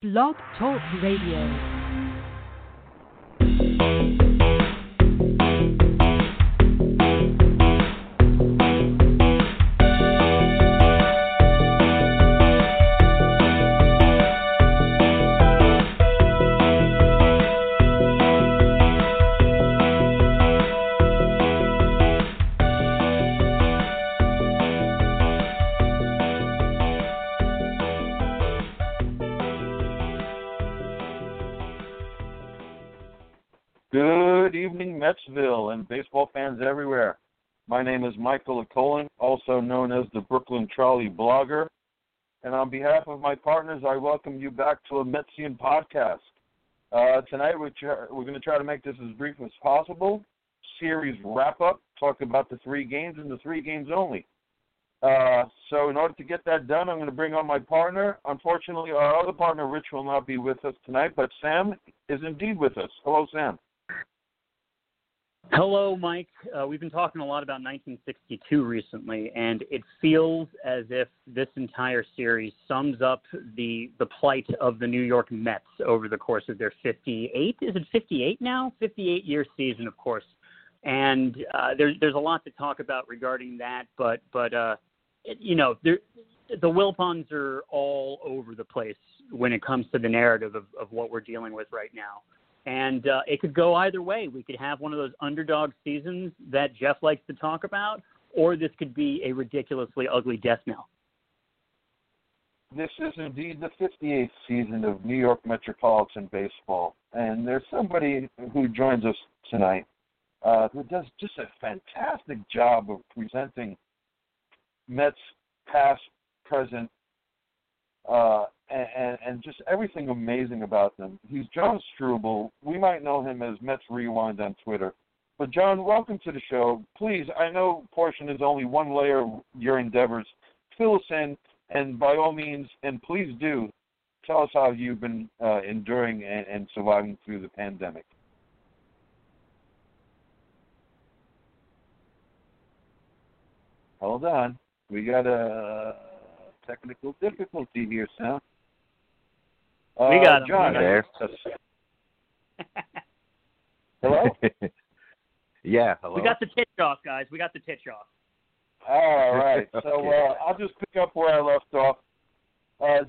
Blog Talk Radio. Metsville and baseball fans everywhere. My name is Michael Lecolant, also known as the Brooklyn Trolley Blogger. And on behalf of my partners, I welcome you back to a Metsian podcast. Tonight, we're going to try to make this as brief as possible. Series wrap-up, talk about the three games and the three games only. So in order to get that done, I'm going to bring on my partner. Unfortunately, our other partner, Rich, will not be with us tonight, but Sam is indeed with us. Hello, Sam. Hello, Mike. We've been talking a lot about 1962 recently, and it feels as if this entire series sums up the plight of the New York Mets over the course of their 58-year season, of course. And there's a lot to talk about regarding that, but the Wilpons are all over the place when it comes to the narrative of what we're dealing with right now. And it could go either way. We could have one of those underdog seasons that Jeff likes to talk about, or this could be a ridiculously ugly death knell. This is indeed the 58th season of New York Metropolitan baseball. And there's somebody who joins us tonight who does just a fantastic job of presenting Mets past, present, and just everything amazing about them. He's John Strubel. We might know him as Mets Rewind on Twitter. But, John, welcome to the show. Please, I know portion is only one layer of your endeavors. Fill us in, and by all means, and please do, tell us how you've been enduring and surviving through the pandemic. Hold on. We got a technical difficulty here, Sam. We got him. John there. Hello? Yeah, hello. We got the pitch off, guys. All right. So I'll just pick up where I left off.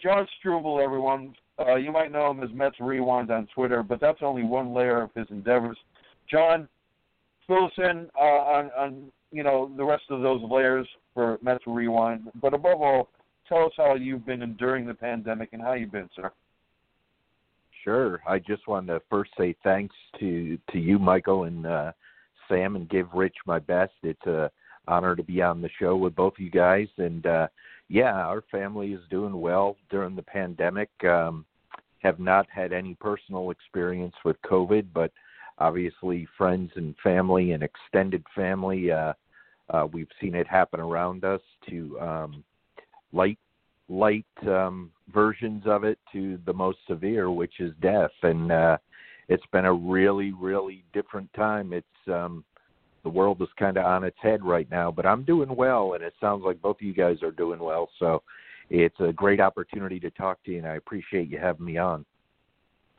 John Strubel, everyone. You might know him as Mets Rewind on Twitter, but that's only one layer of his endeavors. John, fill us in on the rest of those layers for Mets Rewind. But above all, tell us how you've been enduring the pandemic and how you've been, sir. Sure. I just wanted to first say thanks to you, Michael, and Sam, and give Rich my best. It's an honor to be on the show with both of you guys. And, our family is doing well during the pandemic. Have not had any personal experience with COVID, but obviously friends and family and extended family, we've seen it happen around us to light versions of it to the most severe, which is death. And it's been a really, really different time. It's the world is kind of on its head right now, but I'm doing well, and it sounds like both of you guys are doing well. So it's a great opportunity to talk to you, and I appreciate you having me on.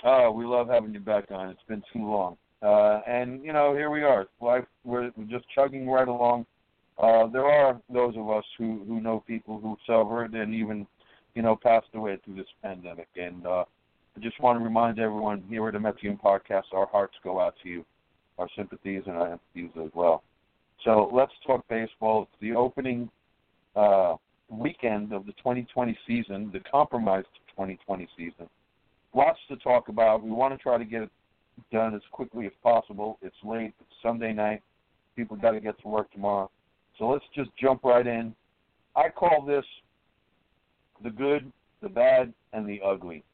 Oh, we love having you back on. It's been too long. And here we are. Life, we're just chugging right along. There are those of us who know people who suffered and even, passed away through this pandemic. And I just want to remind everyone here at the Metsian Podcast, our hearts go out to you, our sympathies and our empathies as well. So let's talk baseball. It's the opening weekend of the 2020 season, the compromised 2020 season. Lots to talk about. We want to try to get it done as quickly as possible. It's late. It's Sunday night. People got to get to work tomorrow. So let's just jump right in. I call this the good, the bad, and the ugly.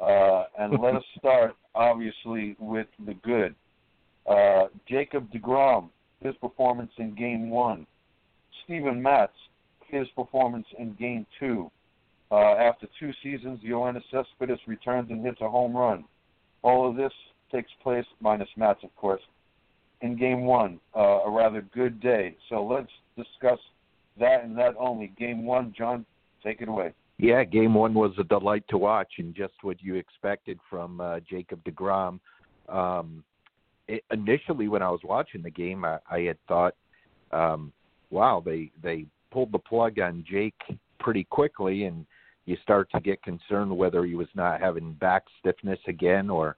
And let us start, obviously, with the good. Jacob deGrom, his performance in Game 1. Steven Matz, his performance in Game 2. After two seasons, Yoenis Céspedes returns and hits a home run. All of this takes place, minus Matz, of course, in Game 1, a rather good day. So let's discuss that and that only. Game 1, John, take it away. Yeah, game one was a delight to watch and just what you expected from Jacob deGrom. Initially, when I was watching the game, I had thought, wow, they pulled the plug on Jake pretty quickly, and you start to get concerned whether he was not having back stiffness again or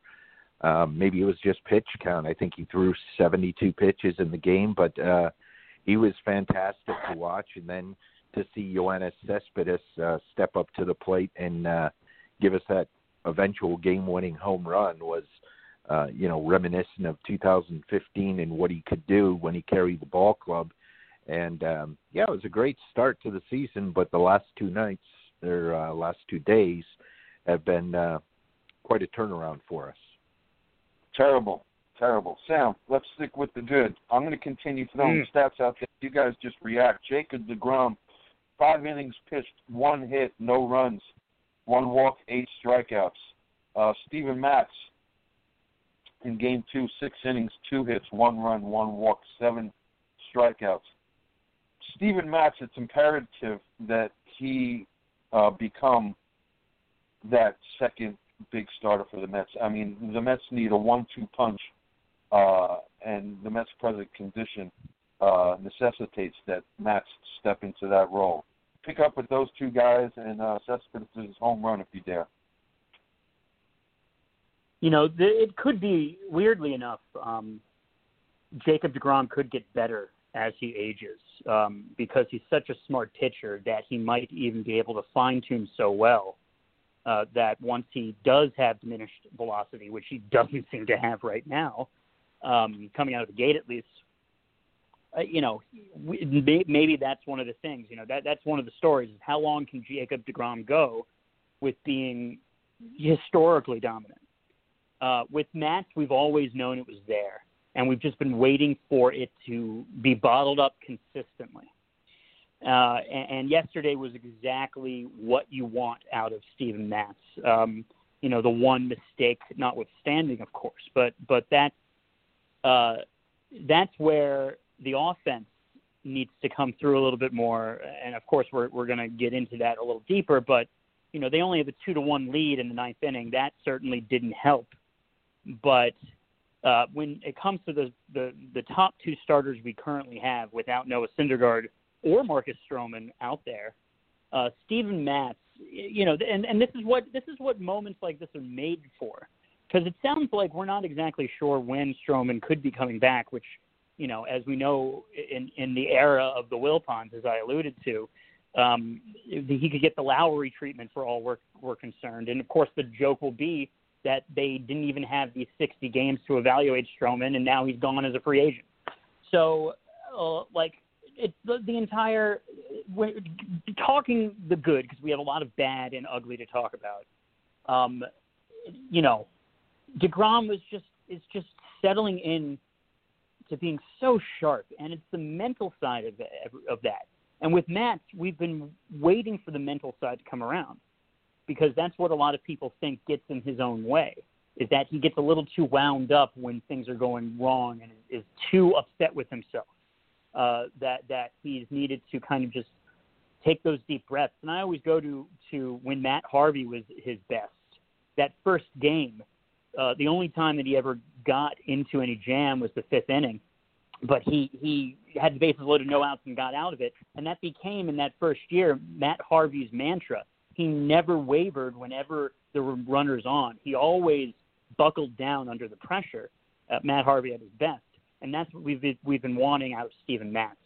maybe it was just pitch count. I think he threw 72 pitches in the game, but he was fantastic to watch. And then to see Yoenis Céspedes step up to the plate and give us that eventual game-winning home run was, you know, reminiscent of 2015 and what he could do when he carried the ball club. And, yeah, it was a great start to the season, but the last two nights, their last 2 days, have been quite a turnaround for us. Terrible, terrible. Sam, let's stick with the good. I'm going to continue throwing stats out there. You guys just react. Jacob deGrom, 5 innings pitched, 1 hit, no runs, 1 walk, 8 strikeouts. Steven Matz in game 2, 6 innings, 2 hits, 1 run, 1 walk, 7 strikeouts. Steven Matz, it's imperative that he become that second big starter for the Mets. I mean, the Mets need a 1-2 punch, and the Mets' present condition necessitates that Matz step into that role. Pick up with those two guys and Cespedes' home run if you dare. You know, it could be, weirdly enough, Jacob deGrom could get better as he ages because he's such a smart pitcher that he might even be able to fine-tune so well that once he does have diminished velocity, which he doesn't seem to have right now, coming out of the gate at least, you know, maybe that's one of the things, you know, that's one of the stories is how long can Jacob deGrom go with being historically dominant? With Matz, we've always known it was there, and we've just been waiting for it to be bottled up consistently. And yesterday was exactly what you want out of Steven Matz. You know, the one mistake notwithstanding, of course, but that's where the offense needs to come through a little bit more. And of course, we're going to get into that a little deeper. But you know, they only have a 2-1 lead in the ninth inning. That certainly didn't help. But when it comes to the top two starters we currently have, without Noah Syndergaard or Marcus Stroman out there, Steven Matz, you know, and this is what moments like this are made for, because it sounds like we're not exactly sure when Stroman could be coming back, which, you know, as we know in the era of the Wilpons, as I alluded to, he could get the Lowry treatment for all we're concerned. And of course the joke will be that they didn't even have these 60 games to evaluate Stroman, and now he's gone as a free agent. So it's the entire – talking the good, because we have a lot of bad and ugly to talk about. You know, deGrom is just settling in to being so sharp, and it's the mental side of that. And with Matz, we've been waiting for the mental side to come around, because that's what a lot of people think gets in his own way, is that he gets a little too wound up when things are going wrong and is too upset with himself. That he's needed to kind of just take those deep breaths. And I always go to when Matt Harvey was his best. That first game, the only time that he ever got into any jam was the fifth inning. But he had the bases loaded, no outs, and got out of it. And that became, in that first year, Matt Harvey's mantra. He never wavered whenever there were runners on. He always buckled down under the pressure, Matt Harvey at his best. And that's what we've been wanting out of Steven Matz.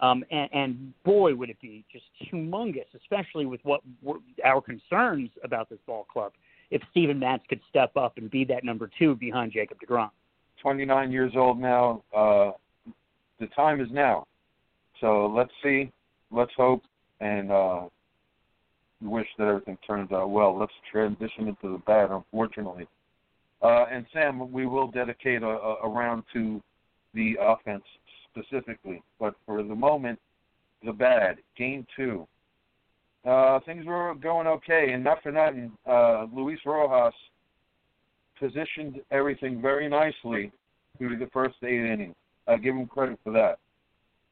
And boy, would it be just humongous, especially with what our concerns about this ball club, if Steven Matz could step up and be that number two behind Jacob deGrom. 29 years old now. The time is now. So let's see. Let's hope. And wish that everything turns out well. Let's transition into the bad, unfortunately. And, Sam, we will dedicate a round to the offense specifically. But for the moment, the bad. Game two. Things were going okay, and not for nothing. Luis Rojas positioned everything very nicely through the first 8 innings. I give him credit for that.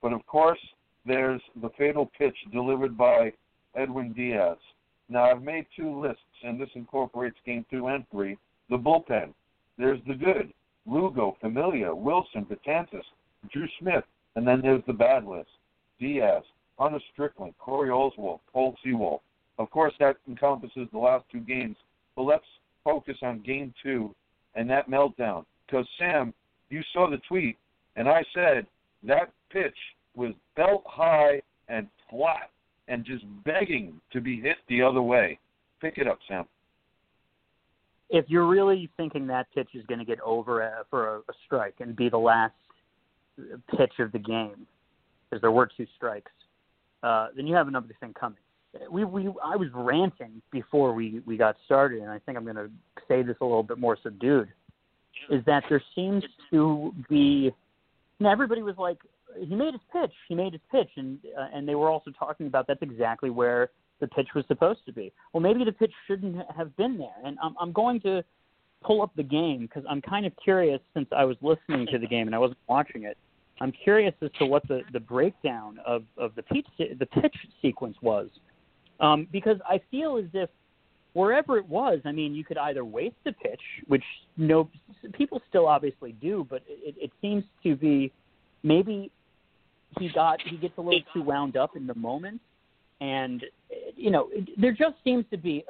But, of course, there's the fatal pitch delivered by Edwin Diaz. Now, I've made two lists, and this incorporates Game 2 and 3. The bullpen. There's the good. Lugo, Familia, Wilson, Betances, Drew Smith, and then there's the bad list. Diaz, Hunter Strickland, Corey Oswalt, Paul Sewald. Of course, that encompasses the last two games, but let's focus on Game 2 and that meltdown. Because, Sam, you saw the tweet, and I said that pitch was belt high and flat and just begging to be hit the other way. Pick it up, Sam. If you're really thinking that pitch is going to get over for a strike and be the last pitch of the game, because there were two strikes, then you have another thing coming. I was ranting before we got started, and I think I'm going to say this a little bit more subdued, is that there seems to be – everybody was like, he made his pitch, and they were also talking about that's exactly where the pitch was supposed to be. Well, maybe the pitch shouldn't have been there, and I'm going to pull up the game because I'm kind of curious since I was listening to the game and I wasn't watching it. I'm curious as to what the breakdown of the pitch sequence was because I feel as if wherever it was, I mean, you could either waste the pitch, which people still obviously do, but it seems to be maybe he gets a little too wound up in the moment, and there just seems to be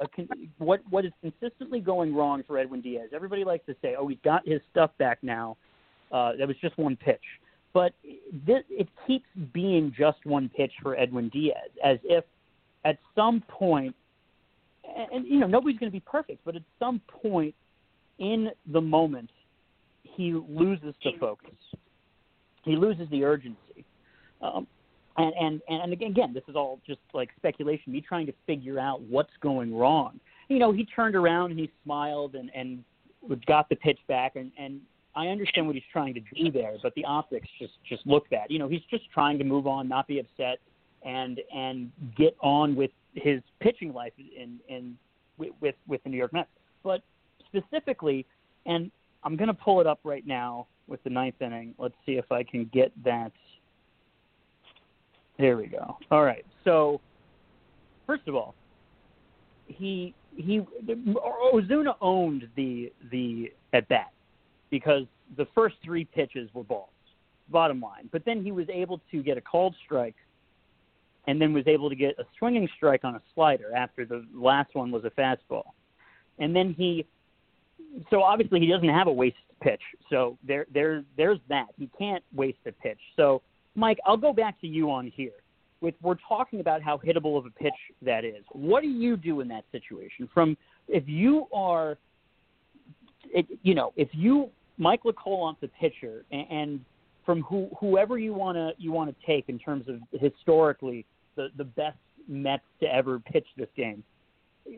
what is consistently going wrong for Edwin Diaz. Everybody likes to say, "Oh, he's got his stuff back now." That was just one pitch, but it keeps being just one pitch for Edwin Diaz, as if at some point. And, nobody's going to be perfect, but at some point in the moment, he loses the focus. He loses the urgency. And again, this is all just like speculation, me trying to figure out what's going wrong. He turned around and he smiled and got the pitch back, and I understand what he's trying to do there, but the optics just look bad. He's just trying to move on, not be upset, and get on with his pitching life with the New York Mets. But specifically, and I'm going to pull it up right now with the ninth inning. Let's see if I can get that. There we go. All right. So first of all, Ozuna owned the at bat because the first three pitches were balls, bottom line. But then he was able to get a called strike and then was able to get a swinging strike on a slider after the last one was a fastball. And then so obviously he doesn't have a waste pitch. So there's that. He can't waste a pitch. So, Mike, I'll go back to you on here. We're talking about how hittable of a pitch that is. What do you do in that situation? If you Mike Lecolant, the pitcher, and from whoever you want to take in terms of historically the best Mets to ever pitch this game,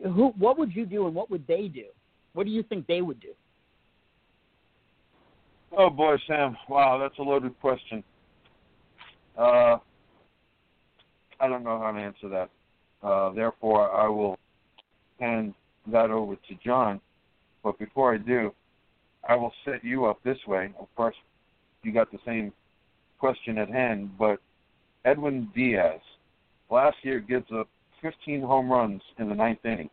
what would you do and what would they do? What do you think they would do? Oh boy, Sam! Wow, that's a loaded question. I don't know how to answer that. Therefore, I will hand that over to John. But before I do, I will set you up this way. Of course, you got the same question at hand, but Edwin Diaz last year gives up 15 home runs in the ninth inning.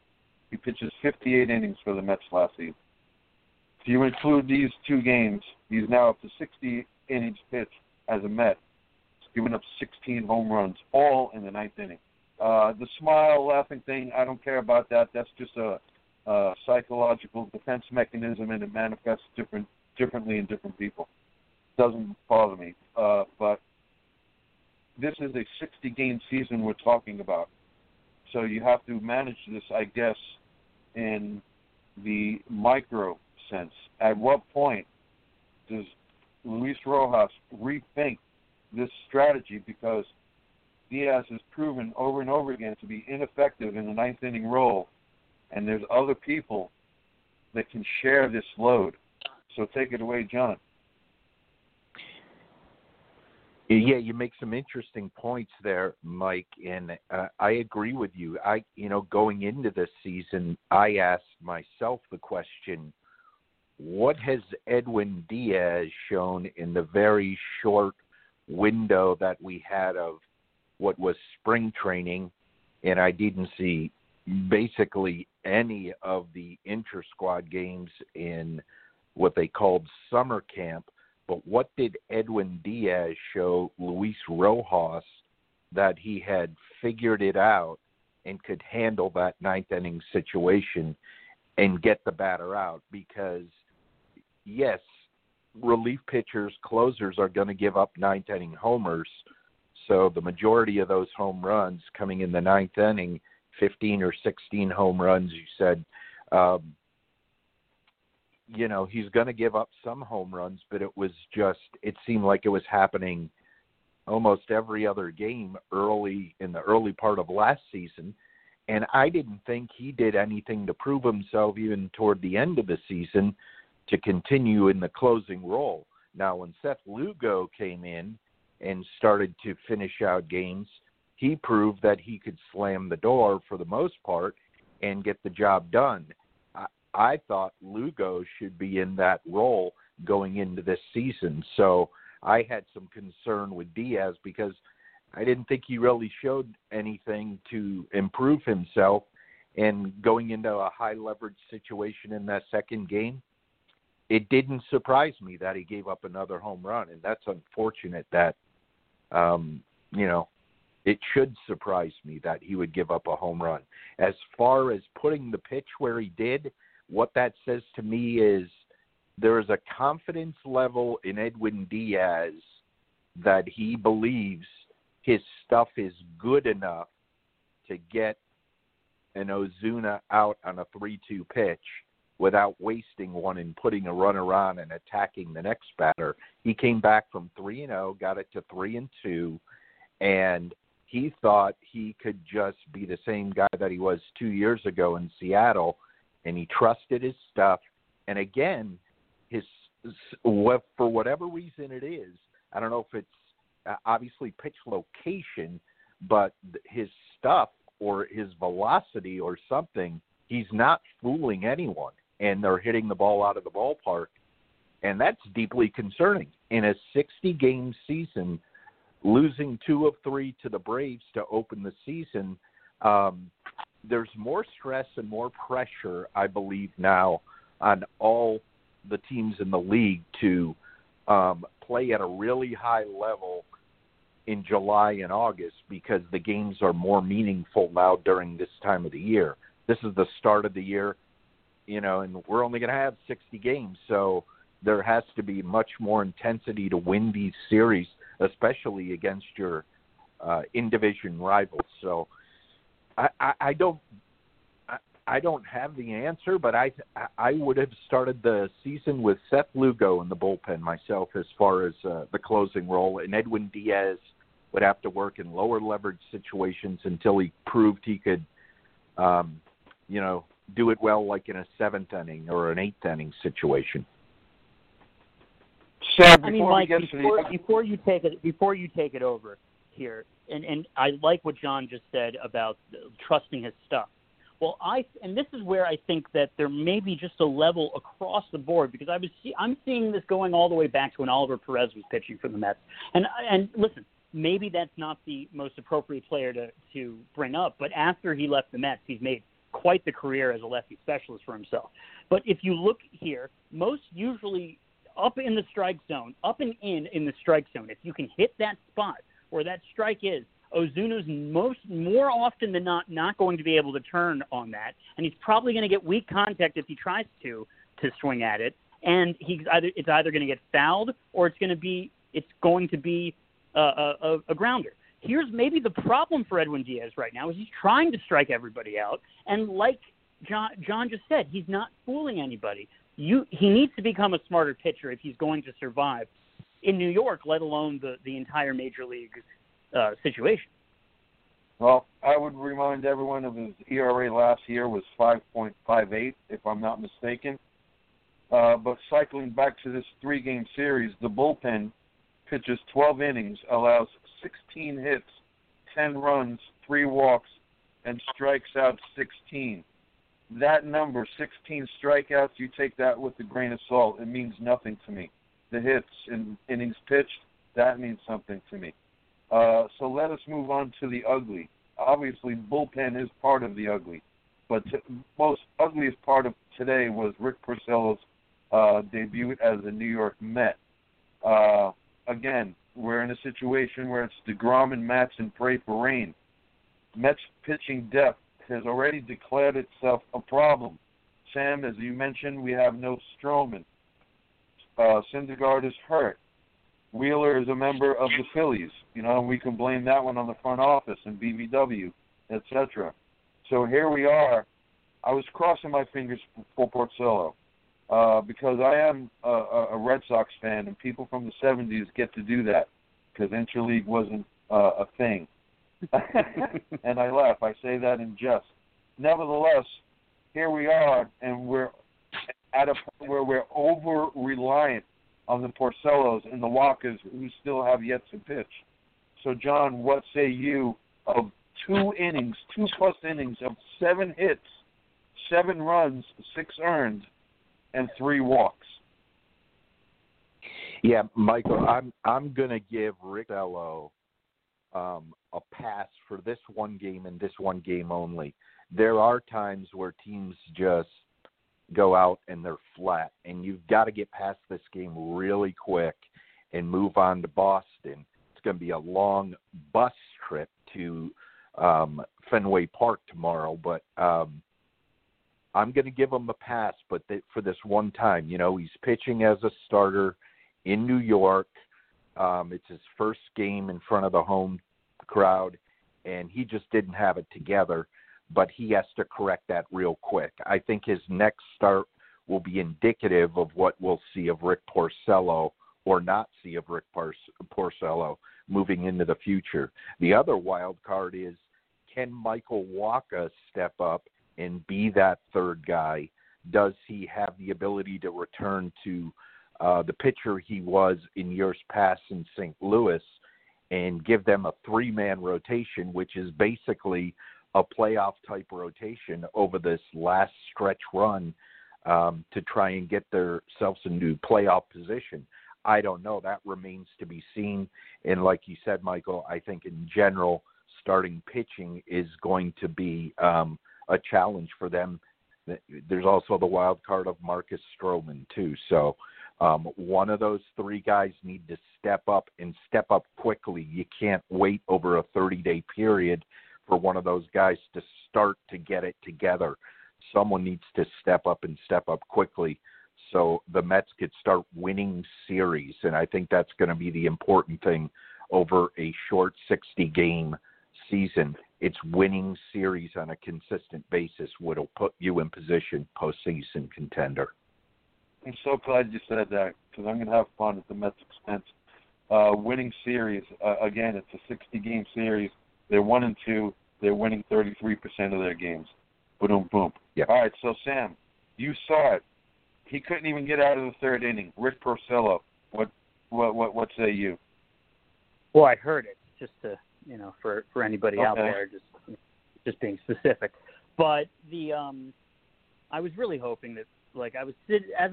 He pitches 58 innings for the Mets last season. If you include these two games, he's now up to 60 innings pitched as a Met. He's given up 16 home runs, all in the ninth inning. The smile, laughing thing, I don't care about that. That's just a psychological defense mechanism, and it manifests differently in different people. Doesn't bother me, but this is a 60-game season we're talking about, so you have to manage this, I guess, in the micro sense. At what point does Luis Rojas rethink this strategy, because Diaz has proven over and over again to be ineffective in the ninth-inning role, and there's other people that can share this load. So take it away, John. Yeah, you make some interesting points there, Mike, and I agree with you. Going into this season, I asked myself the question, what has Edwin Diaz shown in the very short window that we had of what was spring training? And I didn't see basically any of the inter-squad games in what they called summer camp. But what did Edwin Diaz show Luis Rojas that he had figured it out and could handle that ninth inning situation and get the batter out? Because, yes, relief pitchers, closers are going to give up ninth inning homers. So the majority of those home runs coming in the ninth inning, 15 or 16 home runs, you said, you know, he's going to give up some home runs, but it was just, it seemed like it was happening almost every other game early in the early part of last season. And I didn't think he did anything to prove himself even toward the end of the season to continue in the closing role. Now, when Seth Lugo came in and started to finish out games, he proved that he could slam the door for the most part and get the job done. I thought Lugo should be in that role going into this season. So I had some concern with Diaz because I didn't think he really showed anything to improve himself. And going into a high-leverage situation in that second game, it didn't surprise me that he gave up another home run. And that's unfortunate that, you know, it should surprise me that he would give up a home run. As far as putting the pitch where he did, what that says to me is there is a confidence level in Edwin Diaz that he believes his stuff is good enough to get an Ozuna out on a 3-2 pitch without wasting one and putting a runner on and attacking the next batter. He came back from 3-0, got it to 3-2, and he thought he could just be the same guy that he was 2 years ago in Seattle, and he trusted his stuff. And again, his, for whatever reason it is, I don't know if it's obviously pitch location, but his stuff or his velocity or something, he's not fooling anyone, and they're hitting the ball out of the ballpark. And that's deeply concerning. In a 60-game season, losing 2 of 3 to the Braves to open the season, there's more stress and more pressure, I believe, now on all the teams in the league to play at a really high level in July and August because the games are more meaningful now during this time of the year. This is the start of the year, you know, and we're only going to have 60 games, so there has to be much more intensity to win these series, especially against your in-division rivals. So I don't have the answer, but I would have started the season with Seth Lugo in the bullpen myself as far as the closing role, and Edwin Diaz would have to work in lower leverage situations until he proved he could, you know, do it well, like in a 7th inning or an 8th inning situation. Sam, before you take it over here, and I like what John just said about trusting his stuff. Well, and this is where I think that there may be just a level across the board, because I'm seeing this going all the way back to when Oliver Perez was pitching for the Mets. And listen, maybe that's not the most appropriate player to bring up, but after he left the Mets, he's made quite the career as a lefty specialist for himself. But if you look here, most usually up in the strike zone, up and in the strike zone, if you can hit that spot where that strike is, Ozuna's more often than not going to be able to turn on that, and he's probably going to get weak contact if he tries to swing at it, and it's either going to get fouled or it's going to be a grounder. Here's maybe the problem for Edwin Diaz right now is he's trying to strike everybody out, and like John just said, he's not fooling anybody. He needs to become a smarter pitcher if he's going to survive in New York, let alone the entire major league situation. Well, I would remind everyone of his ERA last year was 5.58, if I'm not mistaken. But cycling back to this 3-game series, the bullpen pitches 12 innings, allows 16 hits, 10 runs, 3 walks, and strikes out 16. That number, 16 strikeouts, you take that with a grain of salt. It means nothing to me. The hits and innings pitched, that means something to me. So let us move on to the ugly. Obviously, bullpen is part of the ugly. But the most ugliest part of today was Rick Porcello's debut as a New York Met. Again, we're in a situation where it's DeGrom and Matz and pray for rain. Mets pitching depth has already declared itself a problem. Sam, as you mentioned, we have no Stroman. Syndergaard is hurt. Wheeler is a member of the Phillies. You know, and we can blame that one on the front office and BBW, etc. So here we are. I was crossing my fingers for Porcello because I am a Red Sox fan, and people from the 70s get to do that because interleague wasn't a thing. And I laugh. I say that in jest. Nevertheless, here we are, and we're at a point where we're over-reliant on the Porcellos and the Walkers who still have yet to pitch. So, John, what say you of 2 innings, 2+ innings of 7 hits, 7 runs, 6 earned, and 3 walks? Yeah, Michael, I'm going to give Rick Porcello a pass for this one game and this one game only. There are times where teams just go out and they're flat, and you've got to get past this game really quick and move on to Boston. It's going to be a long bus trip to Fenway Park tomorrow, but I'm going to give him a pass for this one time. You know, he's pitching as a starter in New York. It's his first game in front of the home crowd, and he just didn't have it together, but he has to correct that real quick. I think his next start will be indicative of what we'll see of Rick Porcello or not see of Rick Porcello moving into the future. The other wild card is, can Michael Wacha step up and be that third guy? Does he have the ability to return to the pitcher he was in years past in St. Louis and give them a 3-man rotation, which is basically a playoff-type rotation over this last stretch run to try and get themselves into playoff position? I don't know. That remains to be seen. And like you said, Michael, I think in general, starting pitching is going to be a challenge for them. There's also the wild card of Marcus Stroman, too. So one of those 3 guys need to step up and step up quickly. You can't wait over a 30-day period for one of those guys to start to get it together. Someone needs to step up and step up quickly so the Mets could start winning series. And I think that's going to be the important thing over a short 60-game season. It's winning series on a consistent basis what will put you in position postseason contender. I'm so glad you said that because I'm going to have fun at the Mets' expense. Winning series, again, it's a 60-game series. They're 1-2. They're winning 33% of their games. Boom, boom. Yep. All right, so, Sam, you saw it. He couldn't even get out of the 3rd inning. Rick Porcello, what say you? Well, I heard it, just to, you know, for anybody out there, just being specific. But the I was really hoping that, like, as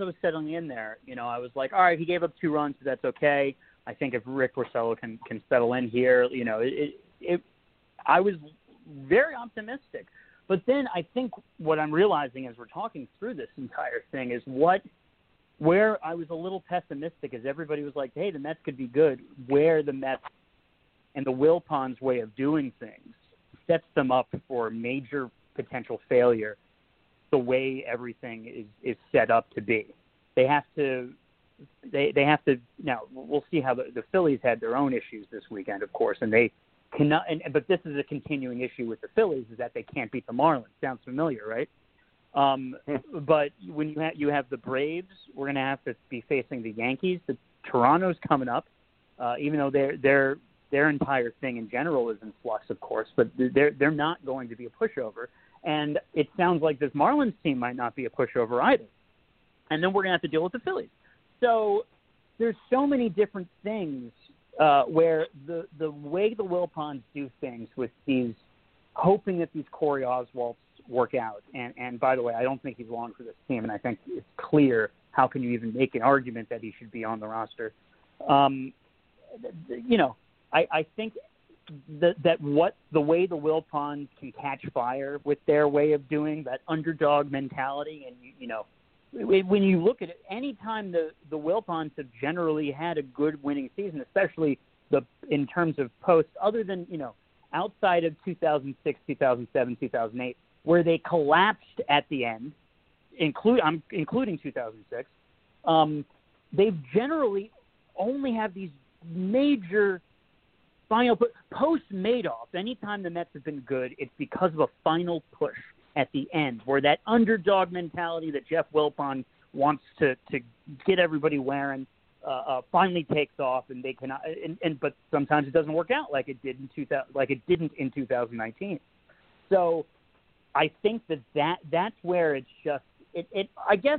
I was settling in there, you know, I was like, all right, he gave up 2 runs, but that's okay. I think if Rick Porcello can settle in here, you know, I was very optimistic. But then I think what I'm realizing as we're talking through this entire thing is where I was a little pessimistic is everybody was like, hey, the Mets could be good, where the Mets and the Wilpons way of doing things sets them up for major potential failure the way everything is set up to be. They have to – now, we'll see how the Phillies had their own issues this weekend, of course, and they – But this is a continuing issue with the Phillies is that they can't beat the Marlins. Sounds familiar, right? But when you have the Braves, we're going to have to be facing the Yankees. The Toronto's coming up, even though their entire thing in general is in flux, of course. But they're not going to be a pushover, and it sounds like this Marlins team might not be a pushover either. And then we're going to have to deal with the Phillies. So there's so many different things. Where the way the Wilpons do things with these, hoping that these Corey Oswalts work out. And by the way, I don't think he's long for this team, and I think it's clear how can you even make an argument that he should be on the roster. I think the way the Wilpons can catch fire with their way of doing that underdog mentality. And, when you look at it, any time the Wilpons have generally had a good winning season, especially in terms of posts, other than, outside of 2006, 2007, 2008, where they collapsed at the end, including 2006, they've generally only have these major final push. Post-Madoff, anytime the Mets have been good, it's because of a final push at the end, where that underdog mentality that Jeff Wilpon wants to get everybody wearing finally takes off, and they cannot. But sometimes it doesn't work out like it did in 2019. So I think that's where it's just it. I guess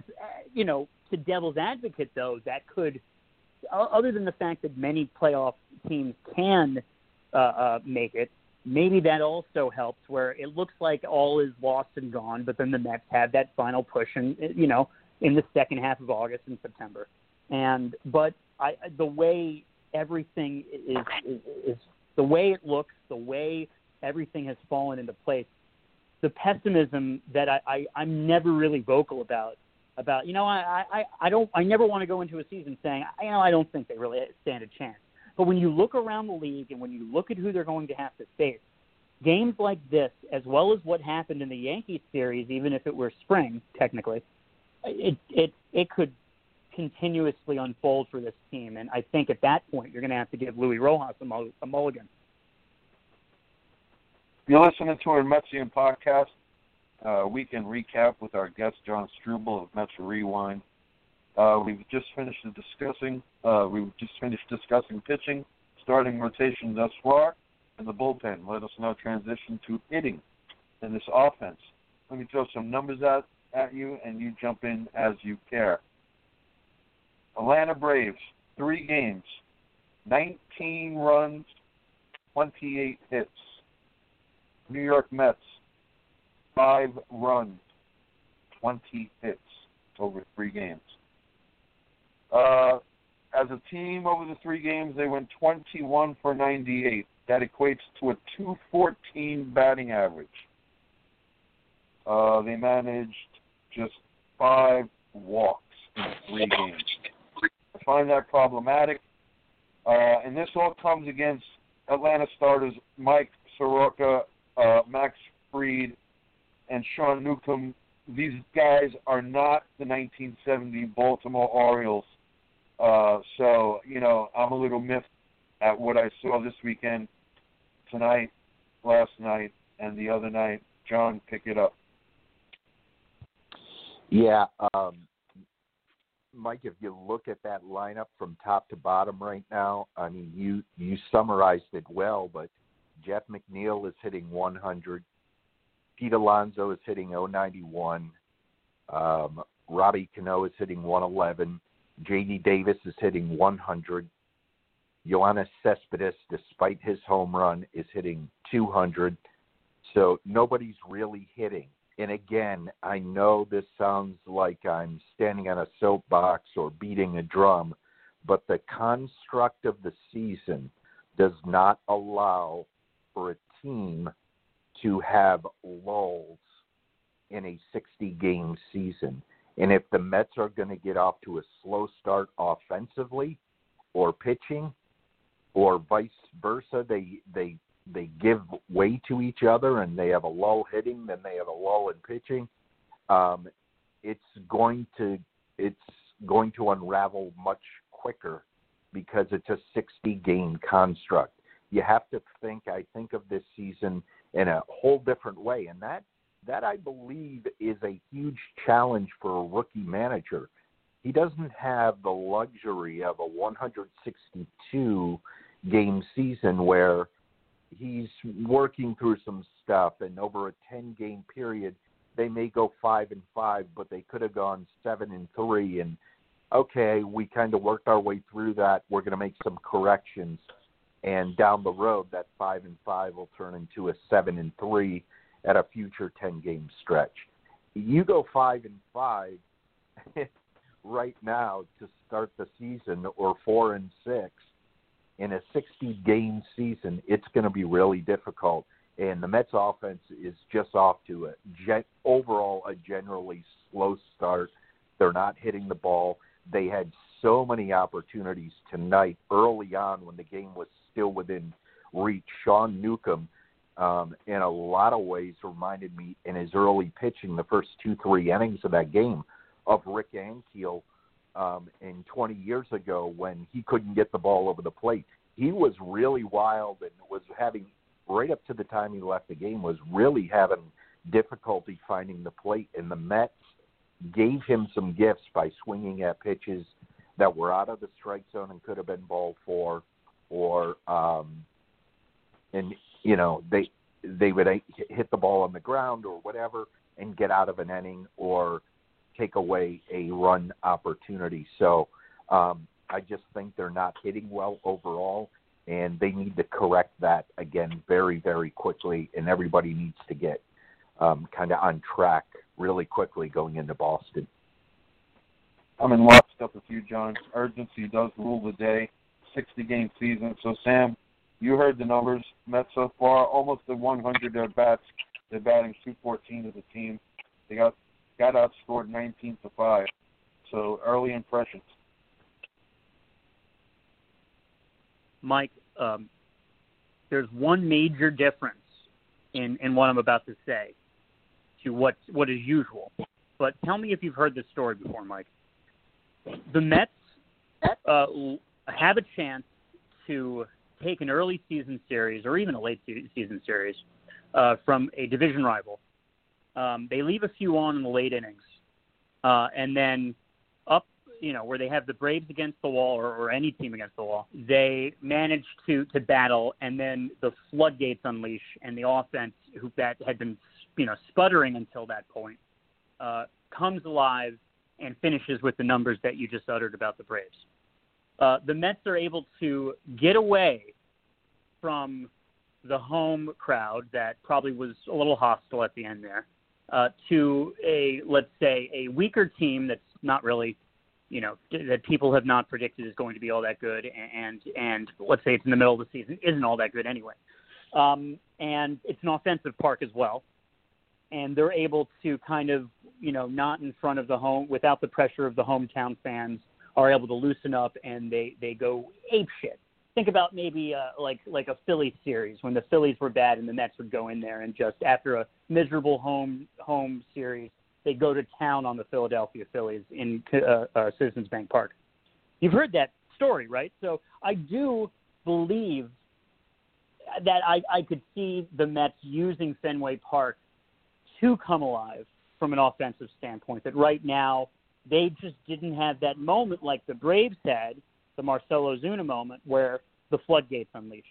to devil's advocate though, that could, other than the fact that many playoff teams can make it, maybe that also helps, where it looks like all is lost and gone, but then the Mets have that final push in the second half of August and September. But the way everything is the way it looks, the way everything has fallen into place, the pessimism that I'm never really vocal about, I never want to go into a season saying, I don't think they really stand a chance. But when you look around the league and when you look at who they're going to have to face, games like this, as well as what happened in the Yankees series, even if it were spring, technically, it could continuously unfold for this team. And I think at that point, you're going to have to give Luis Rojas a mulligan. You're listening to our Metsian podcast, weekend recap with our guest, John Strubel of Mets Rewind. We've just finished discussing pitching, starting rotation thus far, and the bullpen. Let us now transition to hitting in this offense. Let me throw some numbers at you, and you jump in as you care. Atlanta Braves, 3 games, 19 runs, 28 hits. New York Mets, 5 runs, 20 hits over 3 games. As a team, over the 3 games, they went 21 for 98. That equates to a 214 batting average. They managed just 5 walks in 3 games. I find that problematic. And this all comes against Atlanta starters Mike Soroka, Max Fried, and Sean Newcomb. These guys are not the 1970 Baltimore Orioles. So, I'm a little miffed at what I saw this weekend, tonight, last night, and the other night. John, pick it up. Yeah. Mike, if you look at that lineup from top to bottom right now, I mean, you summarized it well, but Jeff McNeil is hitting 100. Pete Alonso is hitting 091. Robbie Cano is hitting 111. J.D. Davis is hitting 100. Yoenis Céspedes, despite his home run, is hitting 200. So nobody's really hitting. And again, I know this sounds like I'm standing on a soapbox or beating a drum, but the construct of the season does not allow for a team to have lulls in a 60-game season. And if the Mets are going to get off to a slow start offensively or pitching or vice versa, they give way to each other and they have a lull hitting, then they have a lull in pitching. It's going to unravel much quicker because it's a 60-game construct. You have to think of this season in a whole different way. And that I believe is a huge challenge for a rookie manager. He doesn't have the luxury of a 162-game season where he's working through some stuff, and over a 10-game period, they may go 5-5, but they could have gone 7-3. And okay, we kind of worked our way through that. We're going to make some corrections. And down the road, that 5-5 will turn into a 7-3 at a future 10-game stretch. You go 5-5 right now to start the season, or 4-6, in a 60-game season, it's going to be really difficult. And the Mets offense is just off to a generally slow start. They're not hitting the ball. They had so many opportunities tonight early on when the game was still within reach. Sean Newcomb, in a lot of ways, reminded me in his early pitching, the first 2-3 innings of that game, of Rick Ankiel in 20 years ago when he couldn't get the ball over the plate. He was really wild and was having, right up to the time he left the game, was really having difficulty finding the plate. And the Mets gave him some gifts by swinging at pitches that were out of the strike zone and could have been ball four, or and you know, they would hit the ball on the ground or whatever and get out of an inning or take away a run opportunity. So I just think they're not hitting well overall, and they need to correct that again very, very quickly. And everybody needs to get kind of on track really quickly going into Boston. I'm in lockstep with you, John. Urgency does rule the day. 60-game season. So, Sam, you heard the numbers. Mets so far, almost the 100 at-bats. They're batting 214 as a team. They got outscored 19-5. So, early impressions. Mike, there's one major difference in what I'm about to say to what is usual. But tell me if you've heard this story before, Mike. The Mets have a chance to take an early season series or even a late season series from a division rival. They leave a few on in the late innings, and then up, you know, where they have the Braves against the wall or any team against the wall, they manage to battle, and then the floodgates unleash, and the offense, who that had been, you know, sputtering until that point, comes alive and finishes with the numbers that you just uttered about the Braves. The Mets are able to get away from the home crowd that probably was a little hostile at the end there to a, let's say, a weaker team that's not really, you know, that people have not predicted is going to be all that good, and let's say it's in the middle of the season, isn't all that good anyway. And it's an offensive park as well. And they're able to kind of, you know, not in front of the home, without the pressure of the hometown fans, are able to loosen up, and they go apeshit. Think about maybe like a Philly series when the Phillies were bad and the Mets would go in there and just after a miserable home series, they go to town on the Philadelphia Phillies in Citizens Bank Park. You've heard that story, right? So I do believe that I could see the Mets using Fenway Park to come alive from an offensive standpoint, that right now they just didn't have that moment like the Braves had, the Marcell Ozuna moment, where the floodgates unleashed.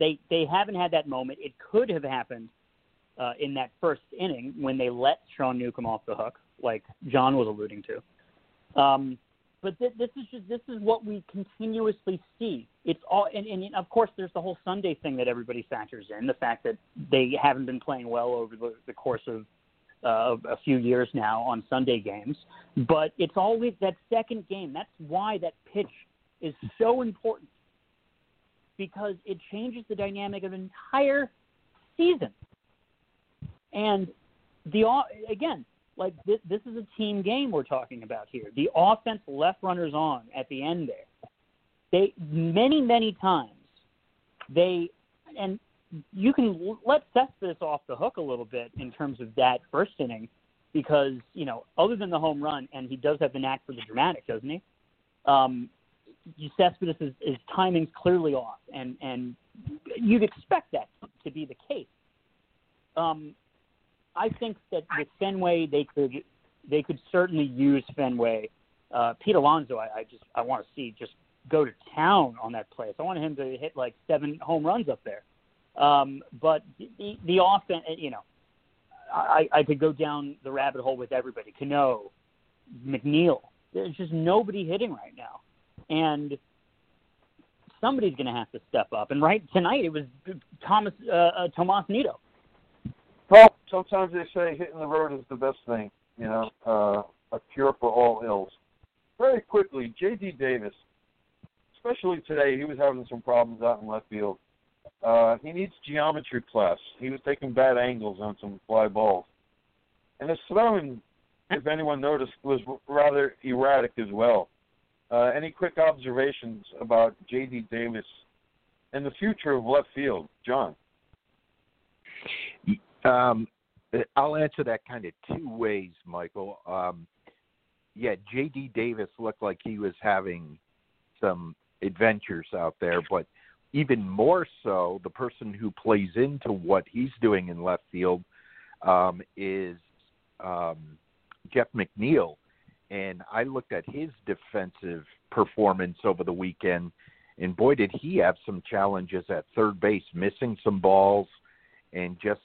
They haven't had that moment. It could have happened in that first inning when they let Sean Newcomb off the hook, like John was alluding to. But this is what we continuously see. It's all, and of course there's the whole Sunday thing that everybody factors in, the fact that they haven't been playing well over the course of a few years now on Sunday games. But it's always that second game. That's why that pitch is so important, because it changes the dynamic of an entire season. And this is a team game we're talking about here. The offense left runners on at the end there. They many times and you can let Cespedes off the hook a little bit in terms of that first inning, because, you know, other than the home run, and he does have the knack for the dramatic, doesn't he? Cespedes is timing's clearly off, and you'd expect that to be the case. I think that with Fenway, they could certainly use Fenway. Pete Alonso, I want to see just go to town on that place. I want him to hit like 7 home runs up there. But the offense, you know, I could go down the rabbit hole with everybody. Cano, McNeil, there's just nobody hitting right now, and somebody's going to have to step up. And right tonight, it was Tomas Nito. Well, sometimes they say hitting the road is the best thing, you know, a cure for all ills. Very quickly, J.D. Davis, especially today, he was having some problems out in left field. He needs geometry class. He was taking bad angles on some fly balls. And his throwing, if anyone noticed, was rather erratic as well. Any quick observations about J.D. Davis and the future of left field? John? I'll answer that kind of two ways, Michael. Yeah, J.D. Davis looked like he was having some adventures out there, but even more so, the person who plays into what he's doing in left field is Jeff McNeil. And I looked at his defensive performance over the weekend, and boy, did he have some challenges at third base, missing some balls and just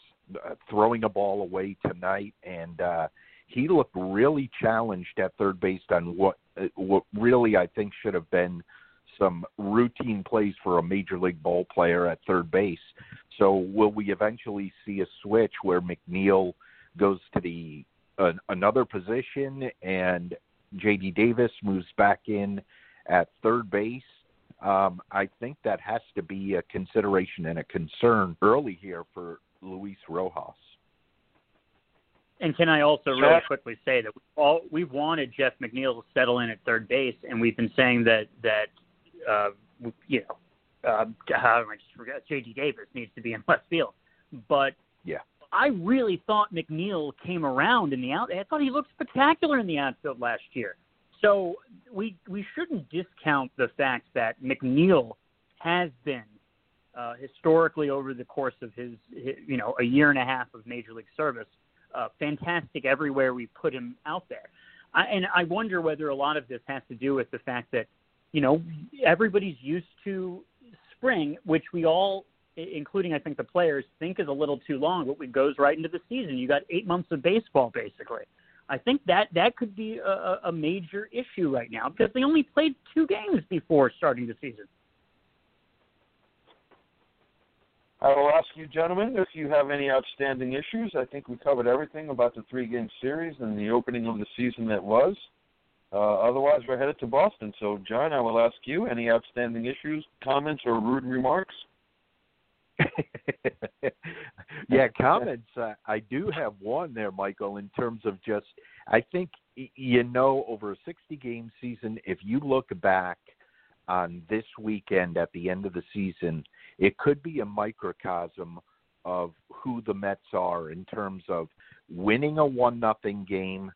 throwing a ball away tonight. And he looked really challenged at third base on what really I think should have been some routine plays for a major league ball player at third base. So will we eventually see a switch where McNeil goes to another position and J.D. Davis moves back in at third base? I think that has to be a consideration and a concern early here for Luis Rojas. And can I also really quickly say that we wanted Jeff McNeil to settle in at third base, and we've been saying that J.D. Davis needs to be in left field. But yeah, I really thought McNeil came around in the outfield. I thought he looked spectacular in the outfield last year. So we shouldn't discount the fact that McNeil has been historically over the course of his a year and a half of major league service, fantastic everywhere we put him out there. And I wonder whether a lot of this has to do with the fact that, you know, everybody's used to spring, which we all, including I think the players, think is a little too long, but it goes right into the season. You got 8 months of baseball, basically. I think that could be a major issue right now because they only played 2 games before starting the season. I will ask you, gentlemen, if you have any outstanding issues. I think we covered everything about the 3-game series and the opening of the season that was. Otherwise, we're headed to Boston. So, John, I will ask you, any outstanding issues, comments, or rude remarks? Yeah, comments. I do have one there, Michael, in terms of just, I think, you know, over a 60-game season, if you look back on this weekend at the end of the season, it could be a microcosm of who the Mets are in terms of winning a 1-0 game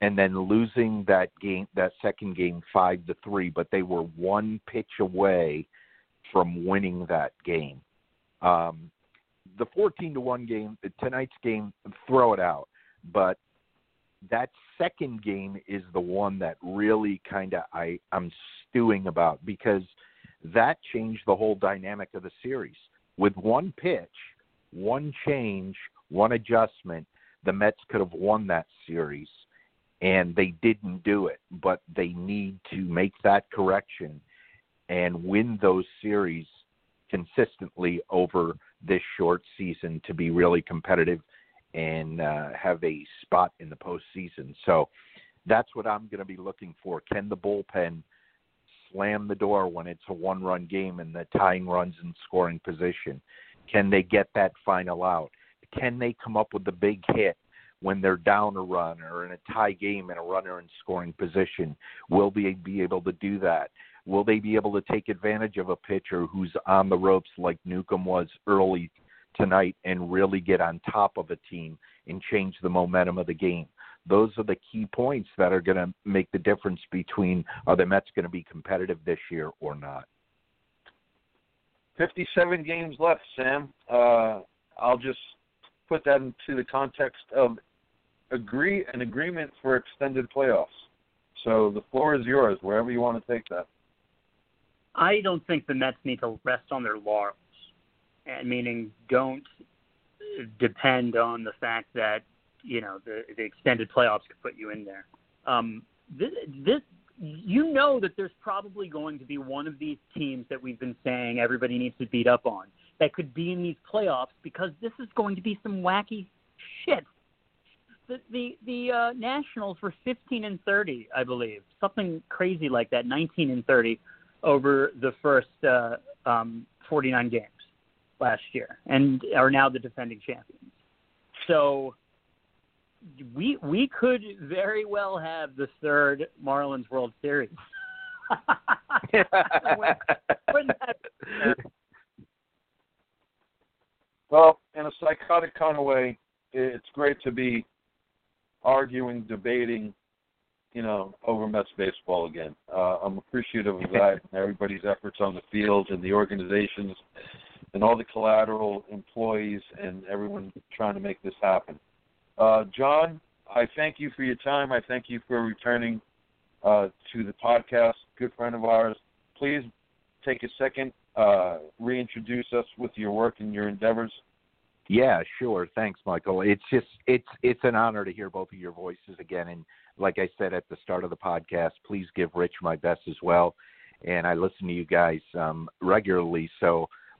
and then losing that second game 5-3, but they were one pitch away from winning that game. The 14-1 game, tonight's game, throw it out. But that second game is the one that really kind of I'm stewing about because that changed the whole dynamic of the series. With one pitch, one change, one adjustment, the Mets could have won that series, and they didn't do it. But they need to make that correction and win those series consistently over this short season to be really competitive and have a spot in the postseason. So that's what I'm going to be looking for. Can the bullpen slam the door when it's a 1-run game and the tying run's in scoring position? Can they get that final out? Can they come up with the big hit when they're down a run or in a tie game and a runner in scoring position? Will they be able to do that? Will they be able to take advantage of a pitcher who's on the ropes like Newcomb was early tonight and really get on top of a team and change the momentum of the game? Those are the key points that are going to make the difference between are the Mets going to be competitive this year or not. 57 games left, Sam. I'll just put that into the context of an agreement for extended playoffs. So the floor is yours, wherever you want to take that. I don't think the Mets need to rest on their laurels, meaning don't depend on the fact that, you know, the extended playoffs could put you in there. You know that there's probably going to be one of these teams that we've been saying everybody needs to beat up on that could be in these playoffs because this is going to be some wacky shit. The Nationals were 15-30, I believe, something crazy like that, 19-30. over the first 49 games last year and are now the defending champions. So we could very well have the third Marlins World Series. when that... Well, in a psychotic kind of way, it's great to be arguing, debating, over Mets baseball again. I'm appreciative of that and everybody's efforts on the field and the organizations and all the collateral employees and everyone trying to make this happen. John, I thank you for your time. I thank you for returning to the podcast. Good friend of ours. Please take a second, reintroduce us with your work and your endeavors. Yeah, sure. Thanks, Michael. It's an honor to hear both of your voices again. And like I said at the start of the podcast, please give Rich my best as well. And I listen to you guys regularly,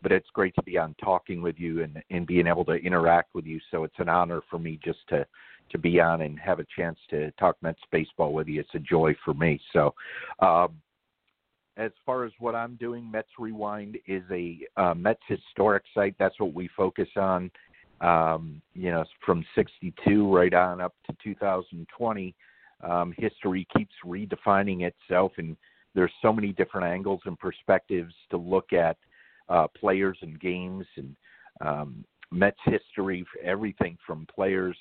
but it's great to be on talking with you and being able to interact with you. So it's an honor for me just to be on and have a chance to talk Mets baseball with you. It's a joy for me. So as far as what I'm doing, Mets Rewind is a Mets historic site. That's what we focus on, from 62 right on up to 2020. History keeps redefining itself, and there's so many different angles and perspectives to look at players and games and Mets history, for everything from players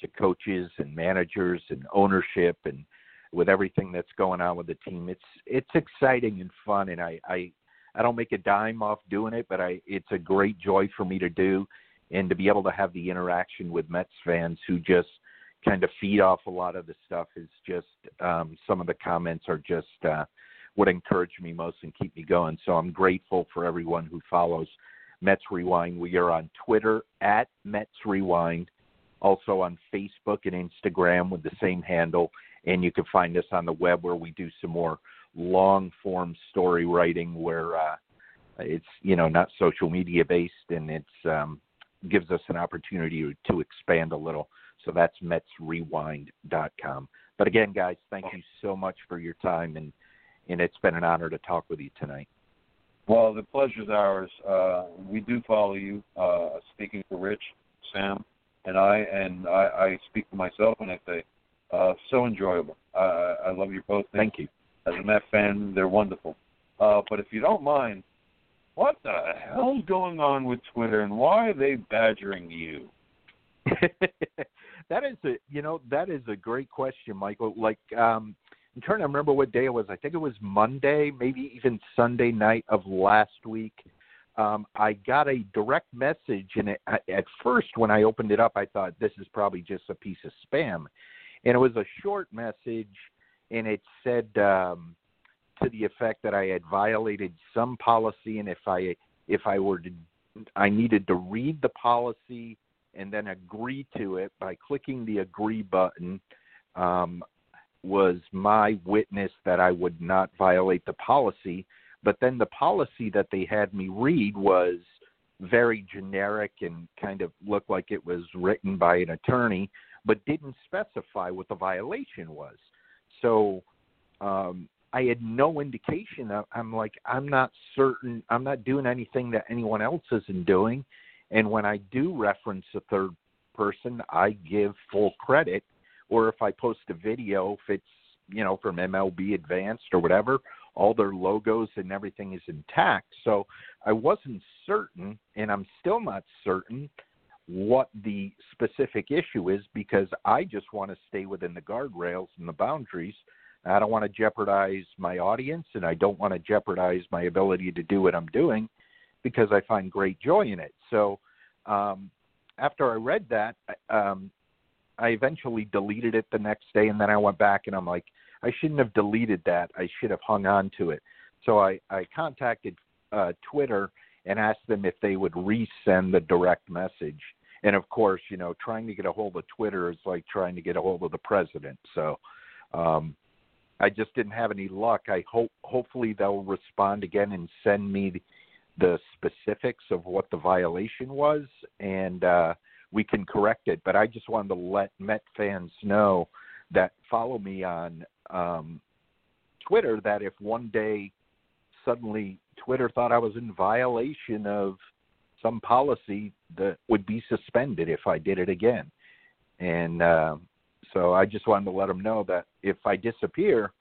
to coaches and managers and ownership and with everything that's going on with the team. It's exciting and fun, and I don't make a dime off doing it, but it's a great joy for me to do and to be able to have the interaction with Mets fans who just kind of feed off a lot of the stuff is just some of the comments are just what encouraged me most and keep me going. So I'm grateful for everyone who follows Mets Rewind. We are on Twitter at Mets Rewind, also on Facebook and Instagram with the same handle. And you can find us on the web where we do some more long-form story writing where it's, not social media-based, and it gives us an opportunity to expand a little. So that's metsrewind.com. But again, guys, thank you so much for your time, and it's been an honor to talk with you tonight. Well, the pleasure's ours. We do follow you, speaking for Rich, Sam, and I speak for myself when I say, so enjoyable. I love you both. Thank you. As a Mets fan, they're wonderful. But if you don't mind, what the hell's going on with Twitter, and why are they badgering you? That is a great question, Michael. Like, I'm trying to remember what day it was. I think it was Monday, maybe even Sunday night of last week. I got a direct message, and at first when I opened it up, I thought this is probably just a piece of spam. And it was a short message, and it said to the effect that I had violated some policy, and I needed to read the policy and then agree to it by clicking the agree button, was my witness that I would not violate the policy. But then the policy that they had me read was very generic and kind of looked like it was written by an attorney, but didn't specify what the violation was. So I had no indication. I'm like, I'm not certain. I'm not doing anything that anyone else isn't doing. And when I do reference a third person, I give full credit. Or if I post a video, if it's, from MLB Advanced or whatever, all their logos and everything is intact. So I wasn't certain, and I'm still not certain what the specific issue is, because I just want to stay within the guardrails and the boundaries. I don't want to jeopardize my audience, and I don't want to jeopardize my ability to do what I'm doing, because I find great joy in it. So after I read that, I eventually deleted it the next day, and then I went back, and I'm like, I shouldn't have deleted that. I should have hung on to it. So I contacted Twitter and asked them if they would resend the direct message. And, of course, trying to get a hold of Twitter is like trying to get a hold of the president. So I just didn't have any luck. I hopefully they'll respond again and send me the specifics of what the violation was, and we can correct it. But I just wanted to let Met fans know that follow me on Twitter that if one day suddenly Twitter thought I was in violation of some policy that would be suspended if I did it again. And so I just wanted to let them know that if I disappear,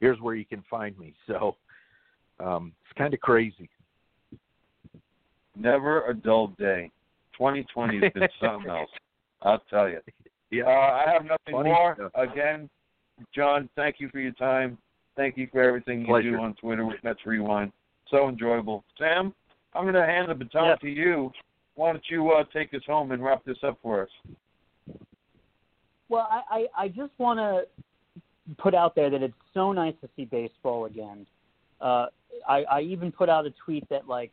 here's where you can find me. So it's kind of crazy. Never a dull day. 2020 has been something else. I'll tell you. Yeah. I have nothing more. Stuff. Again, John, thank you for your time. Thank you for everything you do on Twitter with Mets Rewind. So enjoyable. Sam, I'm going to hand the baton to you. Why don't you take us home and wrap this up for us? Well, I just want to put out there that it's so nice to see baseball again. I even put out a tweet that, like,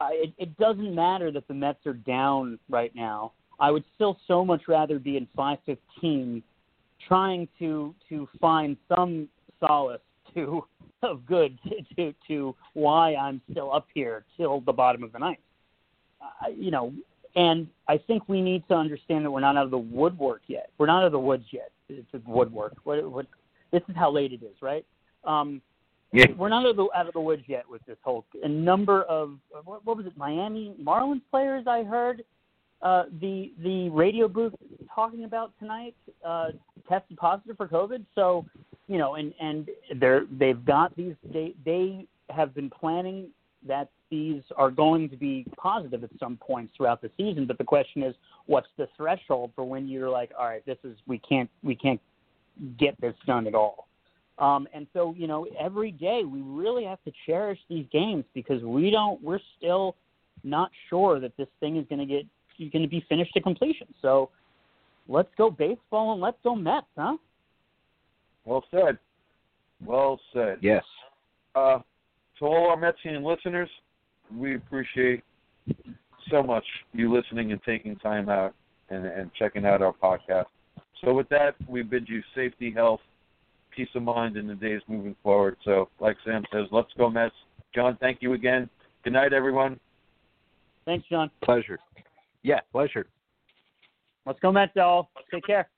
it doesn't matter that the Mets are down right now. I would still so much rather be in 515 trying to find some solace to why I'm still up here till the bottom of the ninth. And I think we need to understand that we're not out of the woodwork yet. We're not out of the woods yet. It's a woodwork. What, this is how late it is, right? Yeah. We're not out of the woods yet with this whole – a number of – what was it, Miami Marlins players I heard the radio booth talking about tonight tested positive for COVID. So, and they've got these – they have been planning that these are going to be positive at some points throughout the season. But the question is, what's the threshold for when you're like, all right, this is – we can't get this done at all. And so, every day we really have to cherish these games because we're still not sure that this thing is going to be finished to completion. So let's go baseball and let's go Mets, huh? Well said. Yes. To all our Metsian listeners, we appreciate so much you listening and taking time out and checking out our podcast. So with that, we bid you safety, health, peace of mind in the days moving forward. So, like Sam says, let's go Mets. John, thank you again. Good night, everyone. Thanks, John. Pleasure. Yeah, pleasure. Let's go Mets, y'all. Take care.